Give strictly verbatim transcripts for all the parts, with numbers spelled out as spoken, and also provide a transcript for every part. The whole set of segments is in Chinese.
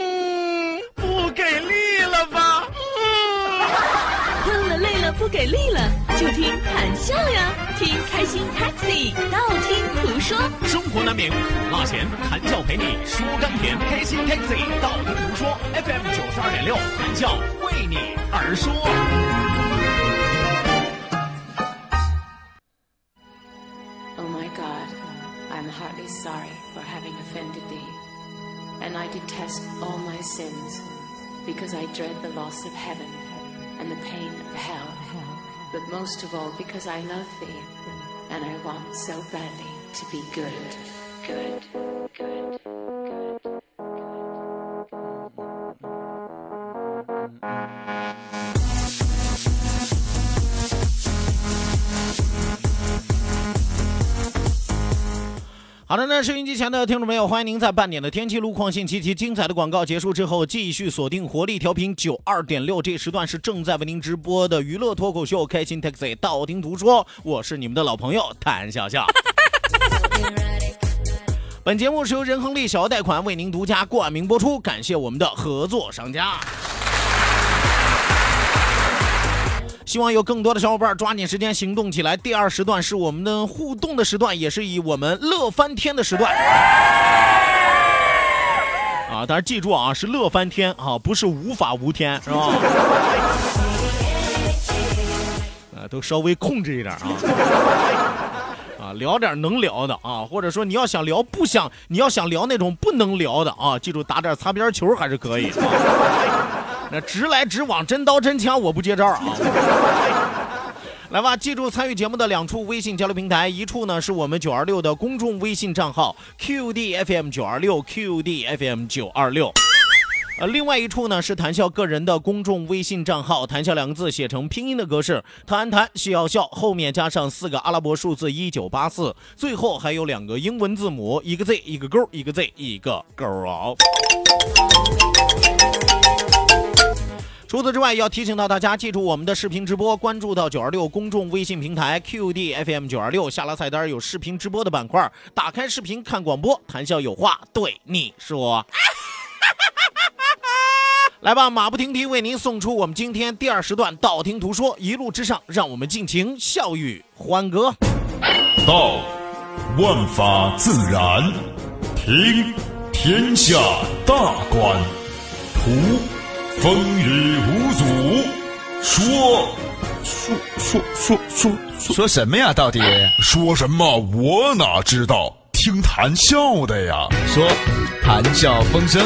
嗯。不给力。不给力了，就听谈笑呀，听开心 Taxi， 道听途说。生活难免苦辣咸，谈笑陪你说甘甜。开心 Taxi， 道听途说 ，F M 九十二点六，谈笑为你而说。Oh my God, I'm heartily sorry for having offended thee, and I detest all my sins, because I dread the loss of heaven. And the pain of hell, but most of all because I love thee, and I want so badly to be good, good, good, good, good.好的呢，收音机前的听众朋友，欢迎您在半点的天气路况信息及精彩的广告结束之后，继续锁定活力调频九二点六，这一时段是正在为您直播的娱乐脱口秀《开心 Taxi 道听途说》，我是你们的老朋友谭笑笑。本节目是由仁恒利小额贷款为您独家冠名播出，感谢我们的合作商家。希望有更多的小伙伴抓紧时间行动起来。第二时段是我们的互动的时段，也是以我们乐翻天的时段啊！但是记住啊，是乐翻天啊，不是无法无天，是吧？啊，都稍微控制一点啊！啊，聊点能聊的啊，或者说你要想聊不想，你要想聊那种不能聊的啊，记住打点擦边球还是可以。啊那直来直往，真刀真枪，我不接招啊！来吧，记住参与节目的两处微信交流平台，一处呢是我们九二六的公众微信账号 Q D F M 九二六 Q D F M 九二六，呃，另外一处呢是谈笑个人的公众微信账号，谈笑两个字写成拼音的格式，谈谈笑笑后面加上四个阿拉伯数字一九八四，最后还有两个英文字母，一个 Z 一个勾，一个 Z 一个勾啊。除此之外，要提醒到大家，记住我们的视频直播，关注到九二六公众微信平台 Q D F M 九二六，下拉菜单有视频直播的板块，打开视频看广播，谈笑有话对你说。来吧，马不停蹄为您送出我们今天第二时段道听途说，一路之上，让我们尽情笑语欢歌。道，万法自然；听，天下大观；图，风雨无阻。说说说说说说什么呀？到底说什么？我哪知道？听谈笑的呀。说谈笑风生，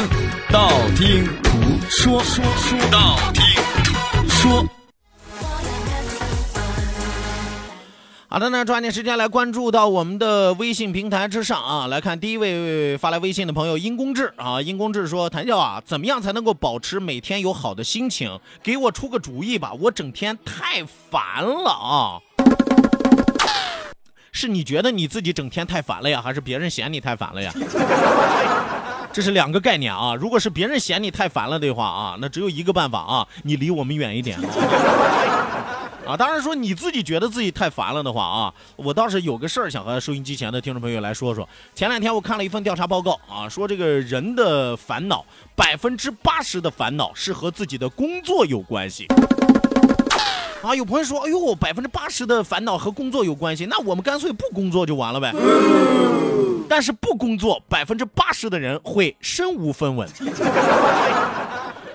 道听途说，说说道听途说。好的呢，抓紧时间来关注到我们的微信平台之上啊，来看第一位发来微信的朋友殷公志啊，殷公志说：谭笑啊，怎么样才能够保持每天有好的心情？给我出个主意吧，我整天太烦了啊！是你觉得你自己整天太烦了呀，还是别人嫌你太烦了呀？这是两个概念啊。如果是别人嫌你太烦了的话啊，那只有一个办法啊，你离我们远一点。啊，当然说你自己觉得自己太烦了的话啊，我倒是有个事儿想和收音机前的听众朋友来说说。前两天我看了一份调查报告啊，说这个人的烦恼百分之八十的烦恼是和自己的工作有关系。啊，有朋友说，哎呦，百分之八十的烦恼和工作有关系，那我们干脆不工作就完了呗。嗯、但是不工作，百分之八十的人会身无分文。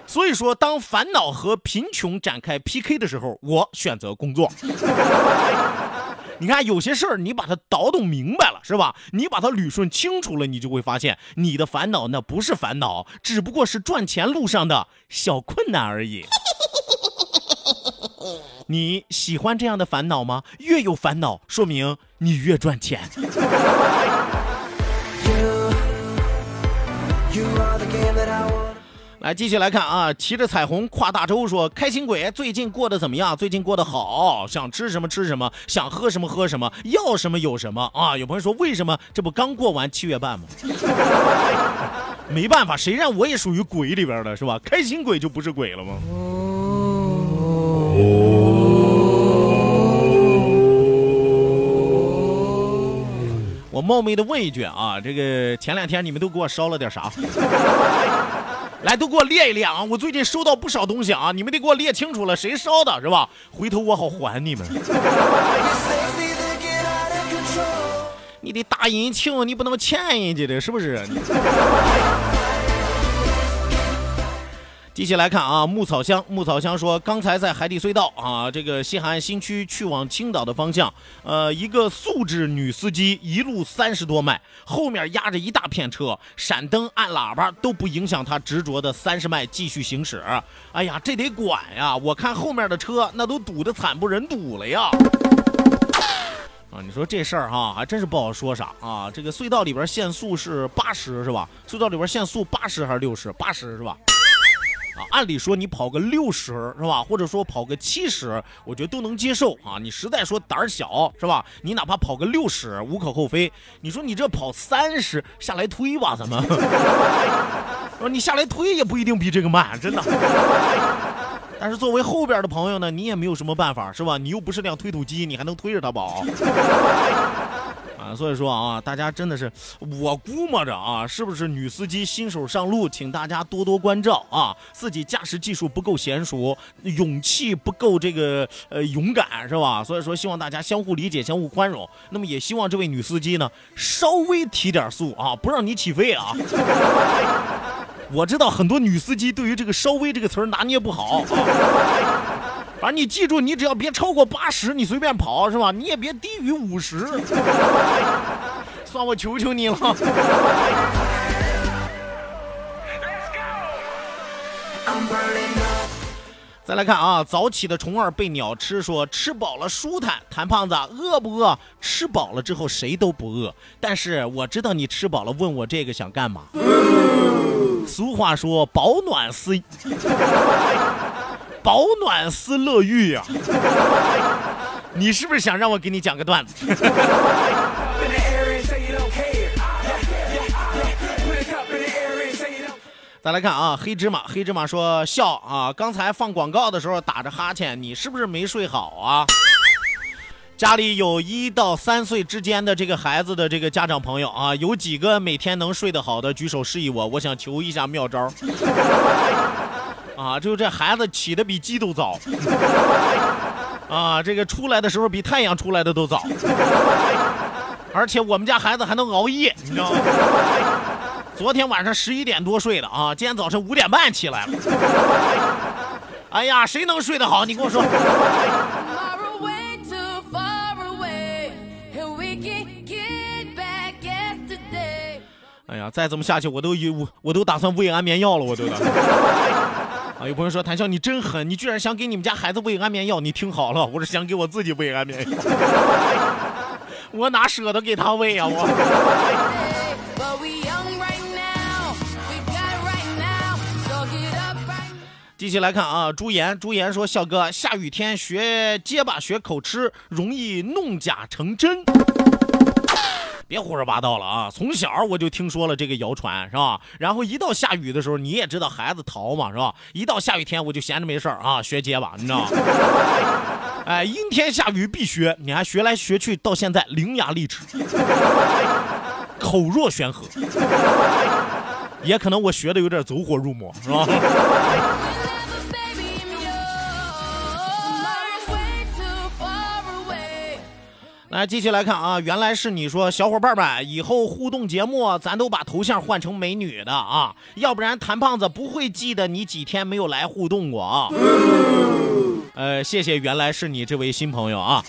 所以说，当烦恼和贫穷展开 P K 的时候，我选择工作。你看，有些事儿你把它倒懂明白了，是吧？你把它捋顺清楚了，你就会发现，你的烦恼那不是烦恼，只不过是赚钱路上的小困难而已。你喜欢这样的烦恼吗？越有烦恼，说明你越赚钱。来继续来看啊，骑着彩虹跨大洲说，开心鬼最近过得怎么样？最近过得好，想吃什么吃什么，想喝什么喝什么，要什么有什么啊！有朋友说为什么？这不刚过完七月半吗？没办法，谁让我也属于鬼里边的是吧？开心鬼就不是鬼了吗？我冒昧的问一句啊，这个前两天你们都给我烧了点啥？来，都给我列一列啊！我最近收到不少东西啊，你们得给我列清楚了，谁烧的是吧？回头我好还你们。你得打人情，你不能欠人家的，是不是？继续来看啊，牧草香，牧草香说，刚才在海底隧道啊，这个西海岸新区去往青岛的方向，呃，一个素质女司机一路三十多迈，后面压着一大片车，闪灯按喇叭都不影响她执着的三十迈继续行驶。哎呀，这得管呀！我看后面的车那都堵得惨不忍睹了呀。啊，你说这事儿哈，还真是不好说啥啊。这个隧道里边限速是八十是吧？隧道里边限速八十还是六十？八十是吧？啊，按理说你跑个六十是吧？或者说跑个七十，我觉得都能接受啊。你实在说胆儿小是吧？你哪怕跑个六十无可厚非。你说你这跑三十下来推吧，咱们说你下来推也不一定比这个慢，真的。但是作为后边的朋友呢，你也没有什么办法是吧？你又不是辆推土机，你还能推着它跑啊？所以说啊，大家真的是，我估摸着啊，是不是女司机新手上路，请大家多多关照啊，自己驾驶技术不够娴熟，勇气不够这个呃勇敢是吧？所以说希望大家相互理解，相互宽容。那么也希望这位女司机呢，稍微提点速啊，不让你起飞啊。我知道很多女司机对于这个稍微这个词儿拿捏不好，反正你记住，你只要别超过八十，你随便跑是吧？你也别低于五十，算我求求你了。再来看啊，早起的虫儿被鸟吃说，吃饱了舒坦。谭胖子饿不饿？吃饱了之后谁都不饿，但是我知道你吃饱了问我这个想干嘛。嗯，俗话说保暖思保暖思乐欲呀、啊、你是不是想让我给你讲个段子？再来看啊，黑芝麻，黑芝麻说，笑啊，刚才放广告的时候打着哈欠，你是不是没睡好啊？家里有一到三岁之间的这个孩子的这个家长朋友啊，有几个每天能睡得好的举手示意我，我想求一下妙招啊！就这孩子起得比鸡都早啊，这个出来的时候比太阳出来的都早，而且我们家孩子还能熬夜，你知道吗？昨天晚上十一点多睡的啊，今天早晨五点半起来了。哎呀，谁能睡得好？你跟我说。哎呀，再这么下去，我都我我都打算喂安眠药了，我都的。啊，有朋友说，谭笑你真狠，你居然想给你们家孩子喂安眠药，你听好了，我是想给我自己喂安眠药，我哪舍得给他喂啊我。继续来看啊，朱岩，朱岩说，笑哥，下雨天学结巴学口吃，容易弄假成真。别胡说八道了啊！从小我就听说了这个谣传，是吧？然后一到下雨的时候，你也知道孩子淘嘛，是吧？一到下雨天我就闲着没事儿啊，学结巴，你知道吗？哎，阴天下雨必学，你还学来学去，到现在伶牙俐齿，口若悬河，也可能我学的有点走火入魔，是吧？来继续来看啊，原来是你说，小伙伴们，以后互动节目咱都把头像换成美女的啊，要不然谭胖子不会记得你几天没有来互动过啊。嗯、呃，谢谢原来是你这位新朋友啊。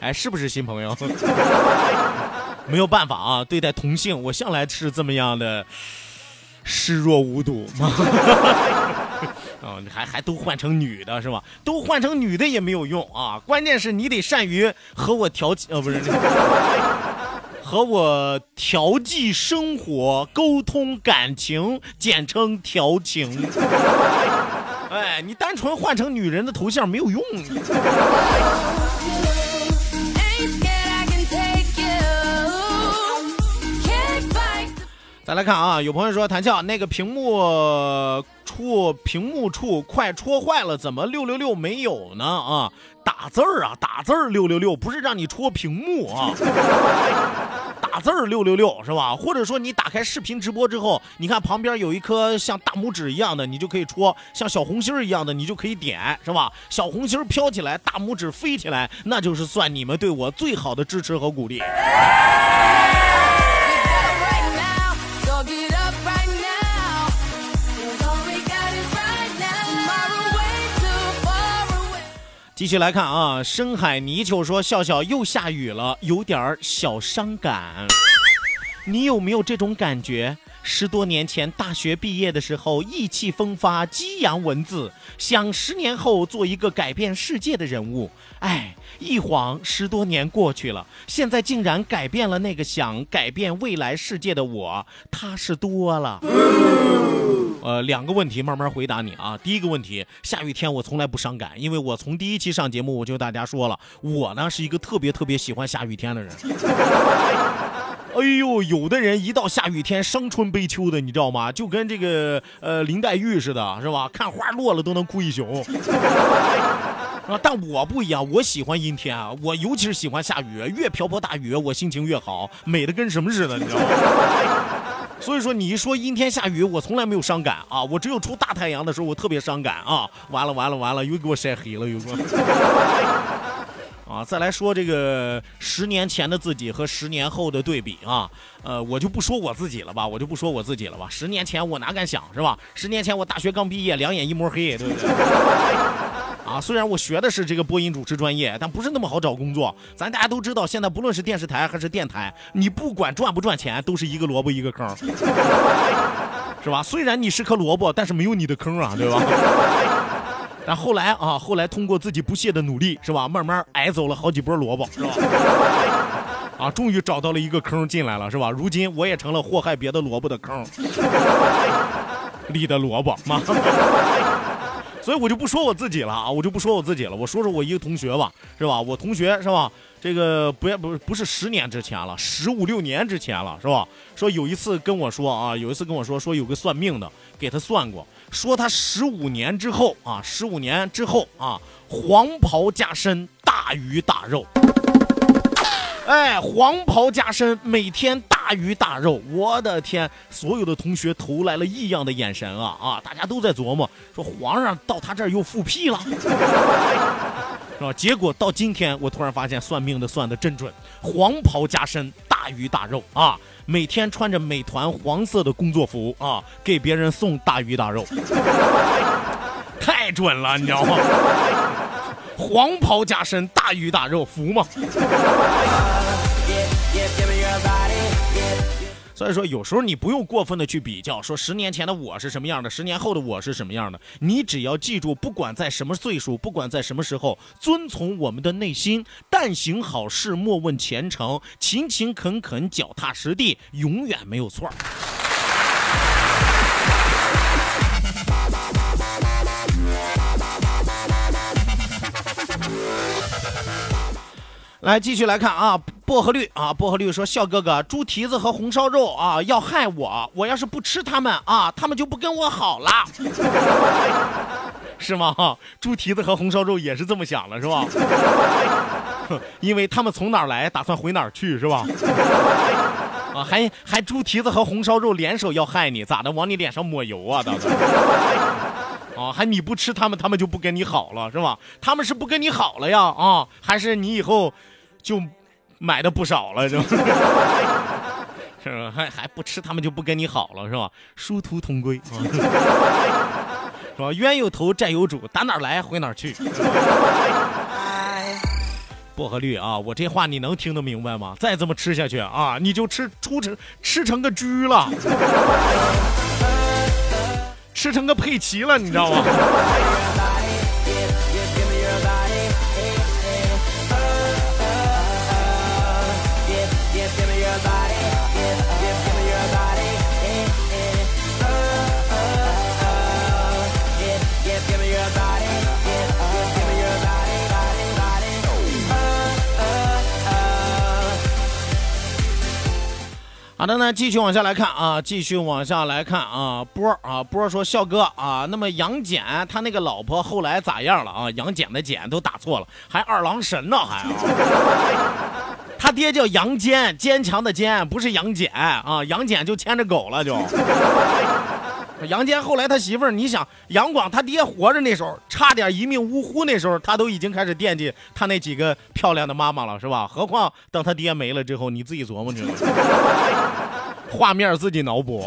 哎，是不是新朋友？没有办法啊，对待同性，我向来是这么样的视若无睹。啊、哦，还还都换成女的是吧？都换成女的也没有用啊！关键是你得善于和我调情，呃，不是和我调剂生活、沟通感情，简称调情。哎，你单纯换成女人的头像没有用。再来看啊，有朋友说谭笑那个屏幕处屏幕处快戳坏了，怎么六六六没有呢？啊，打字儿啊，打字儿六六六，不是让你戳屏幕啊。打字儿六六六是吧？或者说你打开视频直播之后，你看旁边有一颗像大拇指一样的，你就可以戳；像小红心一样的，你就可以点，是吧？小红心飘起来，大拇指飞起来，那就是算你们对我最好的支持和鼓励。继续来看啊，深海泥鳅说笑笑又下雨了，有点小伤感。你有没有这种感觉？十多年前大学毕业的时候意气风发，激扬文字，想十年后做一个改变世界的人物。哎，一晃十多年过去了，现在竟然改变了那个想改变未来世界的我，踏实多了。嗯呃，两个问题慢慢回答你啊。第一个问题，下雨天我从来不伤感，因为我从第一期上节目我就大家说了，我呢是一个特别特别喜欢下雨天的人。哎呦，有的人一到下雨天伤春悲秋的，你知道吗？就跟这个呃林黛玉似的，是吧？看花落了都能哭一宿。啊，但我不一样，我喜欢阴天啊，我尤其是喜欢下雨，越瓢泼大雨我心情越好，美的跟什么似的，你知道吗？所以说你一说阴天下雨我从来没有伤感啊，我只有出大太阳的时候我特别伤感啊，完了完了完了，又给我晒黑了又给我啊。再来说这个十年前的自己和十年后的对比啊，呃我就不说我自己了吧我就不说我自己了吧十年前我哪敢想，是吧？十年前我大学刚毕业，两眼一摸黑，对不对？啊，虽然我学的是这个播音主持专业，但不是那么好找工作。咱大家都知道，现在不论是电视台还是电台，你不管赚不赚钱，都是一个萝卜一个坑，是吧？虽然你是颗萝卜，但是没有你的坑啊，对吧？但后来啊，后来通过自己不懈的努力，是吧？慢慢挨走了好几波萝卜，是吧？啊，终于找到了一个坑进来了，是吧？如今我也成了祸害别的萝卜的坑里的萝卜嘛。所以我就不说我自己了啊，我就不说我自己了，我说说我一个同学吧，是吧？我同学是吧？这个不不不是十年之前了，十五六年之前了，是吧？说有一次跟我说啊，有一次跟我说说有个算命的给他算过，说他十五年之后啊，十五年之后啊，黄袍加身，大鱼大肉。哎，黄袍加身，每天大鱼大肉，我的天！所有的同学投来了异样的眼神啊啊！大家都在琢磨，说皇上到他这儿又复辟了，是吧？结果到今天，我突然发现算命的算得真准，黄袍加身，大鱼大肉啊！每天穿着美团黄色的工作服啊，给别人送大鱼大肉，太准了，你知道吗？黄袍加身，大鱼大肉，服吗？所以说，有时候你不用过分的去比较，说十年前的我是什么样的，十年后的我是什么样的。你只要记住，不管在什么岁数，不管在什么时候，遵从我们的内心，但行好事，莫问前程，勤勤恳恳，脚踏实地，永远没有错。来，继续来看啊，薄荷绿啊，薄荷绿说笑哥哥，猪蹄子和红烧肉啊要害我，我要是不吃他们啊，他们就不跟我好了，是吗？哈，猪蹄子和红烧肉也是这么想了，是吧？因为他们从哪儿来，打算回哪儿去，是吧？啊，还还猪蹄子和红烧肉联手要害你，咋的？往你脸上抹油啊，咋的？啊，还你不吃他们，他们就不跟你好了，是吧？他们是不跟你好了呀，啊，还是你以后就买的不少了，是吧？是吧？还还不吃他们就不跟你好了，是吧？殊途同归，啊、是吧？冤有头债有主，打哪来回哪去。薄荷绿啊，我这话你能听得明白吗？再这么吃下去啊，你就吃出成吃成个蛆了。吃成个佩奇了，你知道吗？的呢，继续往下来看啊，继续往下来看啊，波啊波说笑哥啊，那么杨戬他那个老婆后来咋样了啊？杨戬的戬都打错了，还二郎神呢还、啊。他爹叫杨坚，坚强的坚，不是杨戬啊，杨戬就牵着狗了就。杨坚后来他媳妇儿，你想杨广他爹活着那时候差点一命呜呼，那时候他都已经开始惦记他那几个漂亮的妈妈了，是吧？何况等他爹没了之后，你自己琢磨着，画面自己脑补。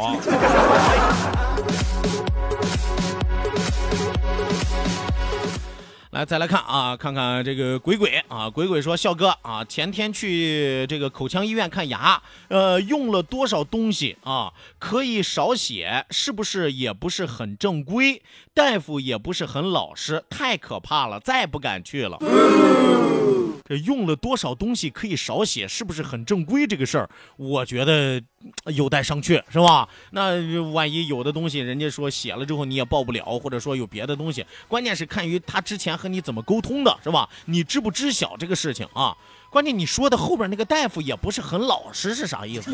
来，再来看啊，看看这个鬼鬼啊，鬼鬼说笑哥啊，前天去这个口腔医院看牙，呃，用了多少东西啊？可以少写，是不是也不是很正规？大夫也不是很老实，太可怕了，再不敢去了。嗯、这用了多少东西可以少写，是不是很正规？这个事儿，我觉得有待商榷，是吧？那万一有的东西人家说写了之后你也报不了，或者说有别的东西，关键是看于他之前和你怎么沟通的，是吧？你知不知晓这个事情啊？关键你说的后边那个大夫也不是很老实是啥意思？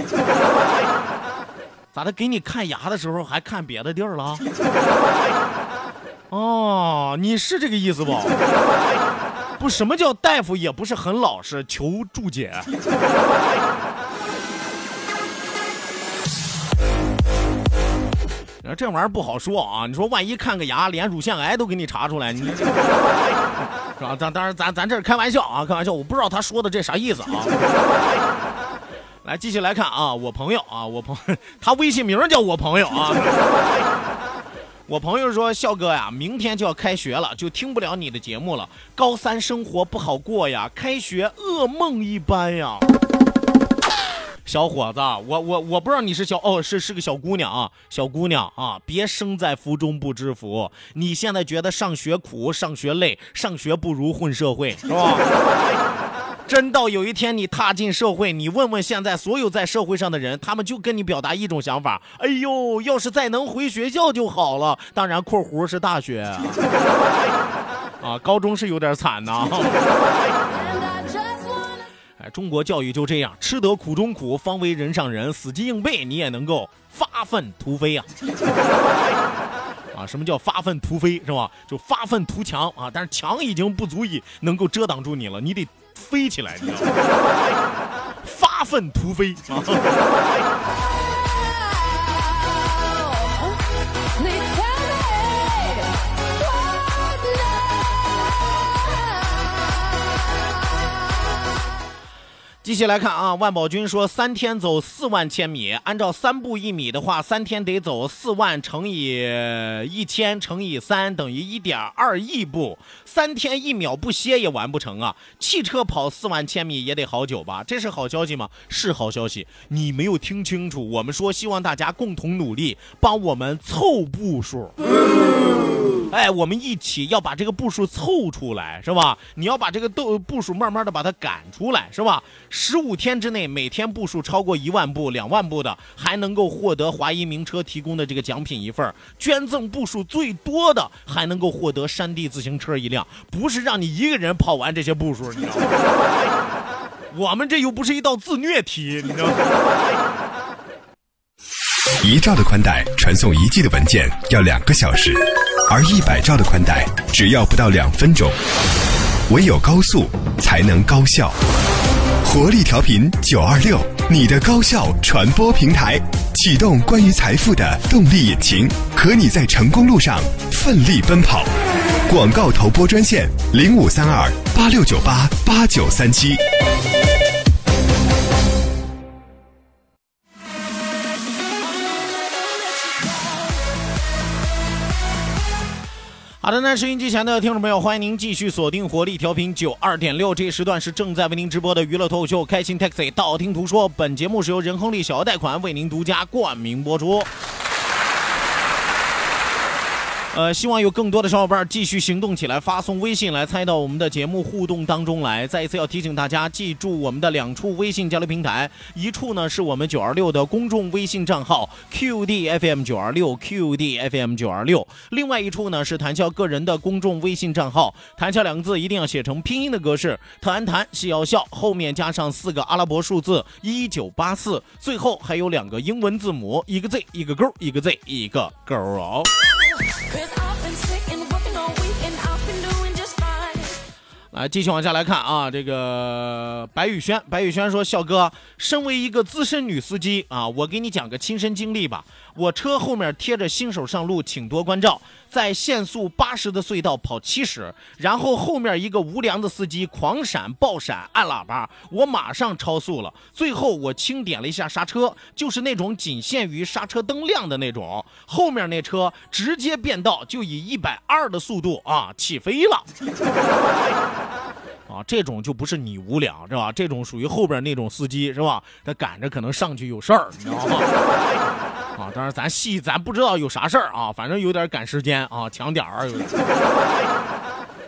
咋的？给你看牙的时候还看别的地儿了？哦，你是这个意思不？不，什么叫大夫也不是很老实？求注解。这玩意儿不好说啊！你说万一看个牙，连乳腺癌都给你查出来，你是吧？咱当然咱咱这是开玩笑啊，开玩笑！我不知道他说的这啥意思啊。来，继续来看啊，我朋友啊，我朋友他微信名叫我朋友啊。我朋友说：“笑哥呀，明天就要开学了，就听不了你的节目了。高三生活不好过呀，开学噩梦一般呀。”小伙子，我我我不知道你是小哦，是是个小姑娘啊，小姑娘啊，别生在福中不知福。你现在觉得上学苦，上学累，上学不如混社会，是吧？真到有一天你踏进社会，你问问现在所有在社会上的人，他们就跟你表达一种想法：哎呦，要是再能回学校就好了。当然，括弧是大学啊，高中是有点惨呐、啊。中国教育就这样，吃得苦中苦，方为人上人，死记硬背你也能够发愤图飞啊！啊，什么叫发愤图飞是吧？就发愤图强啊！但是强已经不足以能够遮挡住你了，你得飞起来，你知道吗？发愤图飞啊！继续来看啊，万宝军说三天走四万千米，按照三步一米的话，三天得走四万乘以一千乘以三等于一点二亿步，三天一秒不歇也完不成啊！汽车跑四万千米也得好久吧？这是好消息吗？是好消息，你没有听清楚，我们说希望大家共同努力，帮我们凑步数。嗯、哎，我们一起要把这个步数凑出来，是吧？你要把这个斗步数慢慢的把它赶出来，是吧？十五天之内，每天步数超过一万步、两万步的，还能够获得华谊名车提供的这个奖品一份；捐赠步数最多的，还能够获得山地自行车一辆。不是让你一个人跑完这些步数，你知道吗？我们这又不是一道自虐题，你知道吗？一兆的宽带传送一 G 的文件要两个小时，而一百兆的宽带只要不到两分钟。唯有高速才能高效。活力调频九二六，你的高效传播平台，启动关于财富的动力引擎，和你在成功路上奋力奔跑。广告投播专线零五三二八六九八八九三七。好的，那收音机前的听众朋友，欢迎您继续锁定活力调频九二点六，这一时段是正在为您直播的娱乐脱口秀《开心 Taxi》，道听途说。本节目是由仁亨利小额贷款为您独家冠名播出。呃，希望有更多的小伙伴继续行动起来，发送微信来参与到我们的节目互动当中来。再一次要提醒大家，记住我们的两处微信交流平台，一处呢是我们九二六的公众微信账号 Q D F M 九二六 Q D F M 九二六， 另外一处呢是谈笑个人的公众微信账号，谈笑两个字一定要写成拼音的格式，谈谈是要笑，后面加上四个阿拉伯数字一九八四，最后还有两个英文字母，一个 Z 一个勾，一个 Z 一个勾哦。来，继续往下来看啊，这个白宇轩，白宇轩说，笑哥，身为一个资深女司机啊，我给你讲个亲身经历吧。我车后面贴着新手上路请多关照，在限速八十的隧道跑七十，然后后面一个无良的司机狂闪爆闪按喇叭，我马上超速了，最后我轻点了一下刹车，就是那种仅限于刹车灯亮的那种，后面那车直接变道，就以一百二的速度啊起飞了。啊，这种就不是你无良是吧？这种属于后边那种司机是吧？他赶着可能上去有事儿，你知道吗？啊，当然咱细咱不知道有啥事儿啊，反正有点赶时间啊，抢点儿。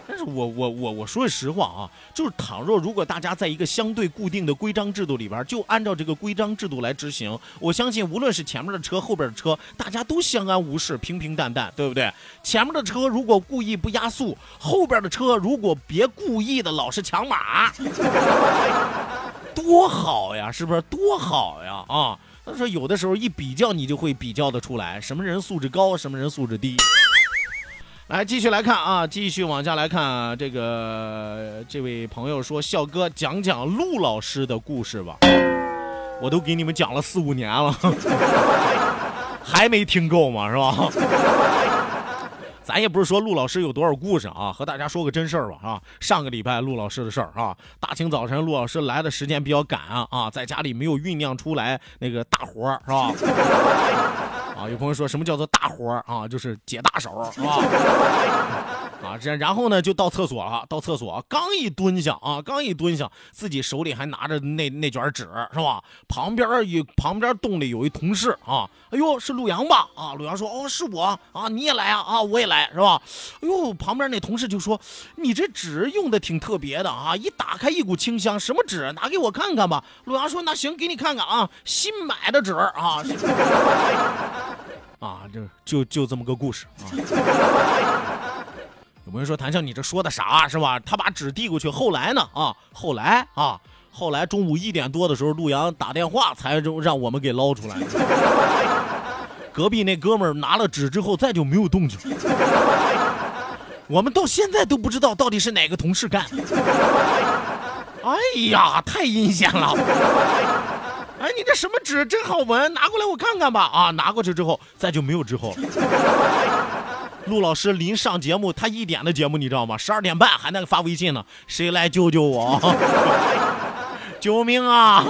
但是我我我我说句实话啊，就是倘若如果大家在一个相对固定的规章制度里边，就按照这个规章制度来执行，我相信无论是前面的车后边的车，大家都相安无事，平平淡淡，对不对？前面的车如果故意不压速，后边的车如果别故意的老是抢马，多好呀，是不是？多好呀啊！但是有的时候一比较，你就会比较的出来，什么人素质高，什么人素质低。来，继续来看啊，继续往下来看啊，这个这位朋友说，笑哥讲讲陆老师的故事吧，我都给你们讲了四五年了，还没听够吗？是吧？咱也不是说陆老师有多少故事啊，和大家说个真事儿吧啊，上个礼拜陆老师的事儿啊，大清早晨陆老师来的时间比较赶啊啊，在家里没有酝酿出来那个大活儿，是吧？啊，有朋友说什么叫做大活儿啊？就是解大手啊！啊，然后呢就到厕所了，到厕所刚一蹲下啊，刚一蹲下，自己手里还拿着那那卷纸是吧？旁边有旁边洞里有一同事啊，哎呦是陆阳吧？啊，陆阳说哦是我啊，你也来啊啊我也来是吧？哎呦旁边那同事就说你这纸用的挺特别的啊，一打开一股清香，什么纸？拿给我看看吧。陆阳说那行给你看看啊，新买的纸啊。啊，就就就这么个故事啊！有朋友说谭笑，你这说的啥是吧？他把纸递过去，后来呢？啊，后来啊，后来中午一点多的时候，陆阳打电话才让我们给捞出来。隔壁那哥们儿拿了纸之后，再就没有动静。我们到现在都不知道到底是哪个同事干。哎呀，太阴险了！哎，你这什么纸真好闻，拿过来我看看吧。啊，拿过去之后，再就没有之后了。陆老师临上节目，他一点的节目你知道吗？十二点半还在发微信呢，谁来救救我？救命啊！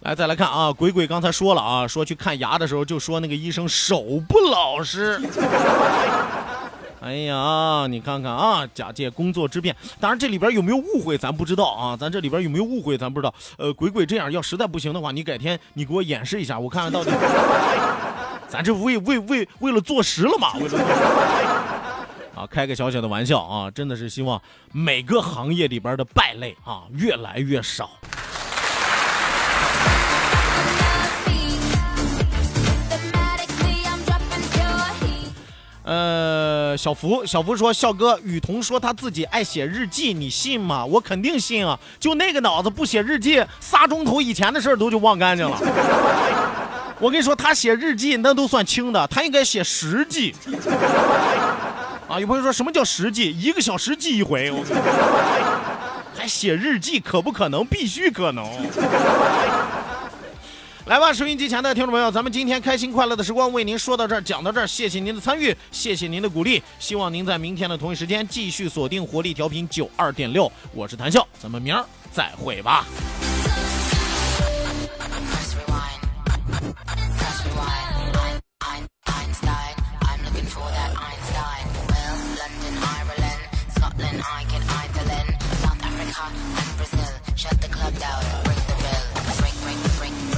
来，再来看啊，鬼鬼刚才说了啊，说去看牙的时候就说那个医生手不老实。哎呀，你看看啊，假借工作之便，当然这里边有没有误会咱不知道啊，咱这里边有没有误会咱不知道。呃，鬼鬼这样，要实在不行的话，你改天你给我演示一下，我看看到底。咱这为为为为了坐实了嘛，为了坐实啊，开个小小的玩笑啊，真的是希望每个行业里边的败类啊越来越少。呃，小福，小福说，笑哥，雨桐说他自己爱写日记，你信吗？我肯定信啊，就那个脑子不写日记，仨钟头以前的事儿都就忘干净了。我跟你说，他写日记那都算轻的，他应该写十记。啊，有朋友说什么叫十记？一个小时记一回，我还写日记，可不可能？必须可能。来吧，收音机前的听众朋友，咱们今天开心快乐的时光为您说到这儿，讲到这儿，谢谢您的参与，谢谢您的鼓励，希望您在明天的同一时间继续锁定活力调频九二点六，我是谭笑，咱们明儿再会吧。ring, ring, ring.